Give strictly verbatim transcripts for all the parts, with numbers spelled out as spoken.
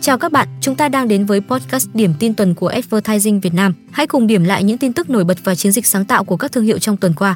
Chào các bạn, chúng ta đang đến với podcast Điểm tin tuần của Advertising Việt Nam. Hãy cùng điểm lại những tin tức nổi bật và chiến dịch sáng tạo của các thương hiệu trong tuần qua.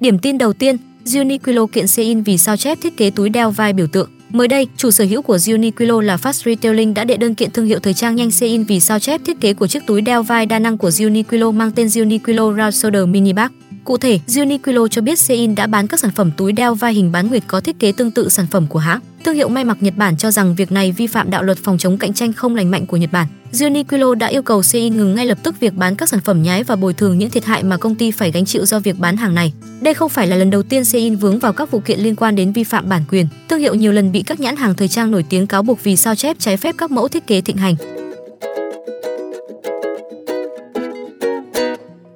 Điểm tin đầu tiên, UNIQLO kiện SHEIN vì sao chép thiết kế túi đeo vai biểu tượng. Mới đây, chủ sở hữu của UNIQLO là Fast Retailing đã đệ đơn kiện thương hiệu thời trang nhanh SHEIN vì sao chép thiết kế của chiếc túi đeo vai đa năng của UNIQLO mang tên UNIQLO Round Shoulder Mini Bag. Cụ thể, UNIQLO cho biết SHEIN đã bán các sản phẩm túi đeo vai hình bán nguyệt có thiết kế tương tự sản phẩm của hãng. Thương hiệu may mặc Nhật Bản cho rằng việc này vi phạm đạo luật phòng chống cạnh tranh không lành mạnh của Nhật Bản. UNIQLO đã yêu cầu SHEIN ngừng ngay lập tức việc bán các sản phẩm nhái và bồi thường những thiệt hại mà công ty phải gánh chịu do việc bán hàng này. Đây không phải là lần đầu tiên SHEIN vướng vào các vụ kiện liên quan đến vi phạm bản quyền. Thương hiệu nhiều lần bị các nhãn hàng thời trang nổi tiếng cáo buộc vì sao chép trái phép các mẫu thiết kế thịnh hành.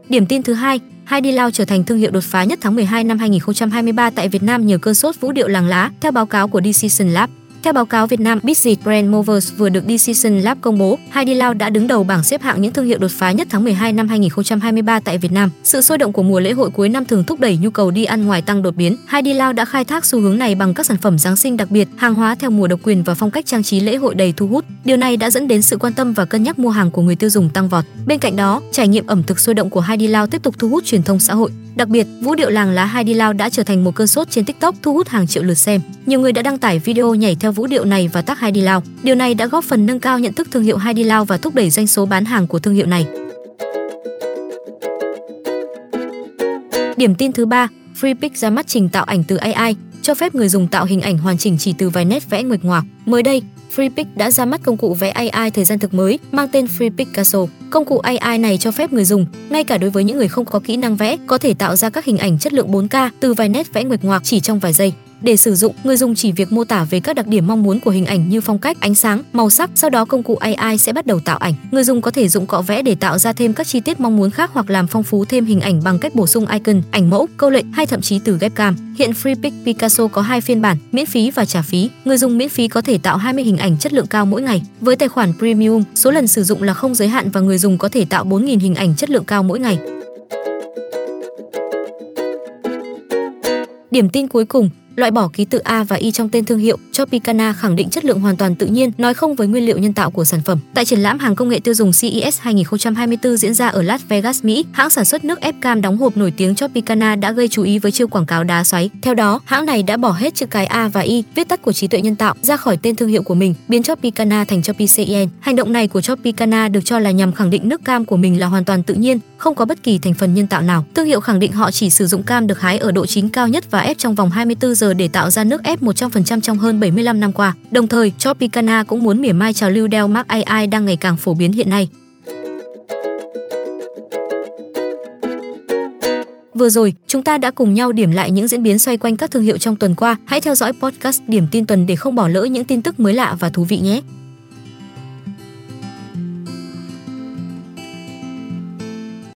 Điểm tin thứ hai, Heidi Lau trở thành thương hiệu đột phá nhất tháng mười hai năm hai nghìn không trăm hai mươi ba tại Việt Nam nhờ cơn sốt vũ điệu làng lá, theo báo cáo của Decision Lab. Theo báo cáo Việt Nam Busy Brand Movers vừa được Decision Lab công bố, Haidilao đã đứng đầu bảng xếp hạng những thương hiệu đột phá nhất tháng mười hai năm hai nghìn không trăm hai mươi ba tại Việt Nam. Sự sôi động của mùa lễ hội cuối năm thường thúc đẩy nhu cầu đi ăn ngoài tăng đột biến. Haidilao đã khai thác xu hướng này bằng các sản phẩm Giáng sinh đặc biệt, hàng hóa theo mùa độc quyền và phong cách trang trí lễ hội đầy thu hút. Điều này đã dẫn đến sự quan tâm và cân nhắc mua hàng của người tiêu dùng tăng vọt. Bên cạnh đó, trải nghiệm ẩm thực sôi động của Haidilao tiếp tục thu hút truyền thông xã hội. Đặc biệt, vũ điệu làng lá Haidilao đã trở thành một cơn sốt trên TikTok thu hút hàng triệu lượt xem. Nhiều người đã đăng tải video nhảy theo vũ điệu này và tag Haidilao. Điều này đã góp phần nâng cao nhận thức thương hiệu Haidilao và thúc đẩy doanh số bán hàng của thương hiệu này. Điểm tin thứ ba, Freepik ra mắt trình tạo ảnh từ a i, cho phép người dùng tạo hình ảnh hoàn chỉnh chỉ từ vài nét vẽ nguệch ngoạc. Mới đây, Freepik đã ra mắt công cụ vẽ a i thời gian thực mới mang tên Freepik Picasso. Công cụ a i này cho phép người dùng, ngay cả đối với những người không có kỹ năng vẽ, có thể tạo ra các hình ảnh chất lượng bốn K từ vài nét vẽ nguệch ngoạc chỉ trong vài giây. Để sử dụng, người dùng chỉ việc mô tả về các đặc điểm mong muốn của hình ảnh như phong cách, ánh sáng, màu sắc, sau đó công cụ a i sẽ bắt đầu tạo ảnh. Người dùng có thể dùng cọ vẽ để tạo ra thêm các chi tiết mong muốn khác hoặc làm phong phú thêm hình ảnh bằng cách bổ sung icon, ảnh mẫu, câu lệnh hay thậm chí từ ghép cam. Hiện Freepik Picasso có hai phiên bản, miễn phí và trả phí. Người dùng miễn phí có thể tạo hai mươi hình ảnh chất lượng cao mỗi ngày. Với tài khoản Premium, số lần sử dụng là không giới hạn và người dùng có thể tạo bốn nghìn hình ảnh chất lượng cao mỗi ngày. Điểm tin cuối cùng, loại bỏ ký tự A và Y trong tên thương hiệu, Tropicana khẳng định chất lượng hoàn toàn tự nhiên, nói không với nguyên liệu nhân tạo của sản phẩm. Tại triển lãm hàng công nghệ tiêu dùng C E S hai nghìn không trăm hai mươi bốn diễn ra ở Las Vegas, Mỹ, hãng sản xuất nước ép cam đóng hộp nổi tiếng Tropicana đã gây chú ý với chiêu quảng cáo đá xoáy. Theo đó, hãng này đã bỏ hết chữ cái A và Y, viết tắt của trí tuệ nhân tạo, ra khỏi tên thương hiệu của mình, biến Tropicana thành Tropicen. Hành động này của Tropicana được cho là nhằm khẳng định nước cam của mình là hoàn toàn tự nhiên, không có bất kỳ thành phần nhân tạo nào. Thương hiệu khẳng định họ chỉ sử dụng cam được hái ở độ chín cao nhất và ép trong vòng hai mươi bốn giờ để tạo ra nước ép một trăm phần trăm trong hơn bảy mươi lăm năm qua. Đồng thời, Tropicana cũng muốn mỉa mai trào lưu đeo mác a i đang ngày càng phổ biến hiện nay. Vừa rồi, chúng ta đã cùng nhau điểm lại những diễn biến xoay quanh các thương hiệu trong tuần qua. Hãy theo dõi podcast Điểm tin tuần để không bỏ lỡ những tin tức mới lạ và thú vị nhé!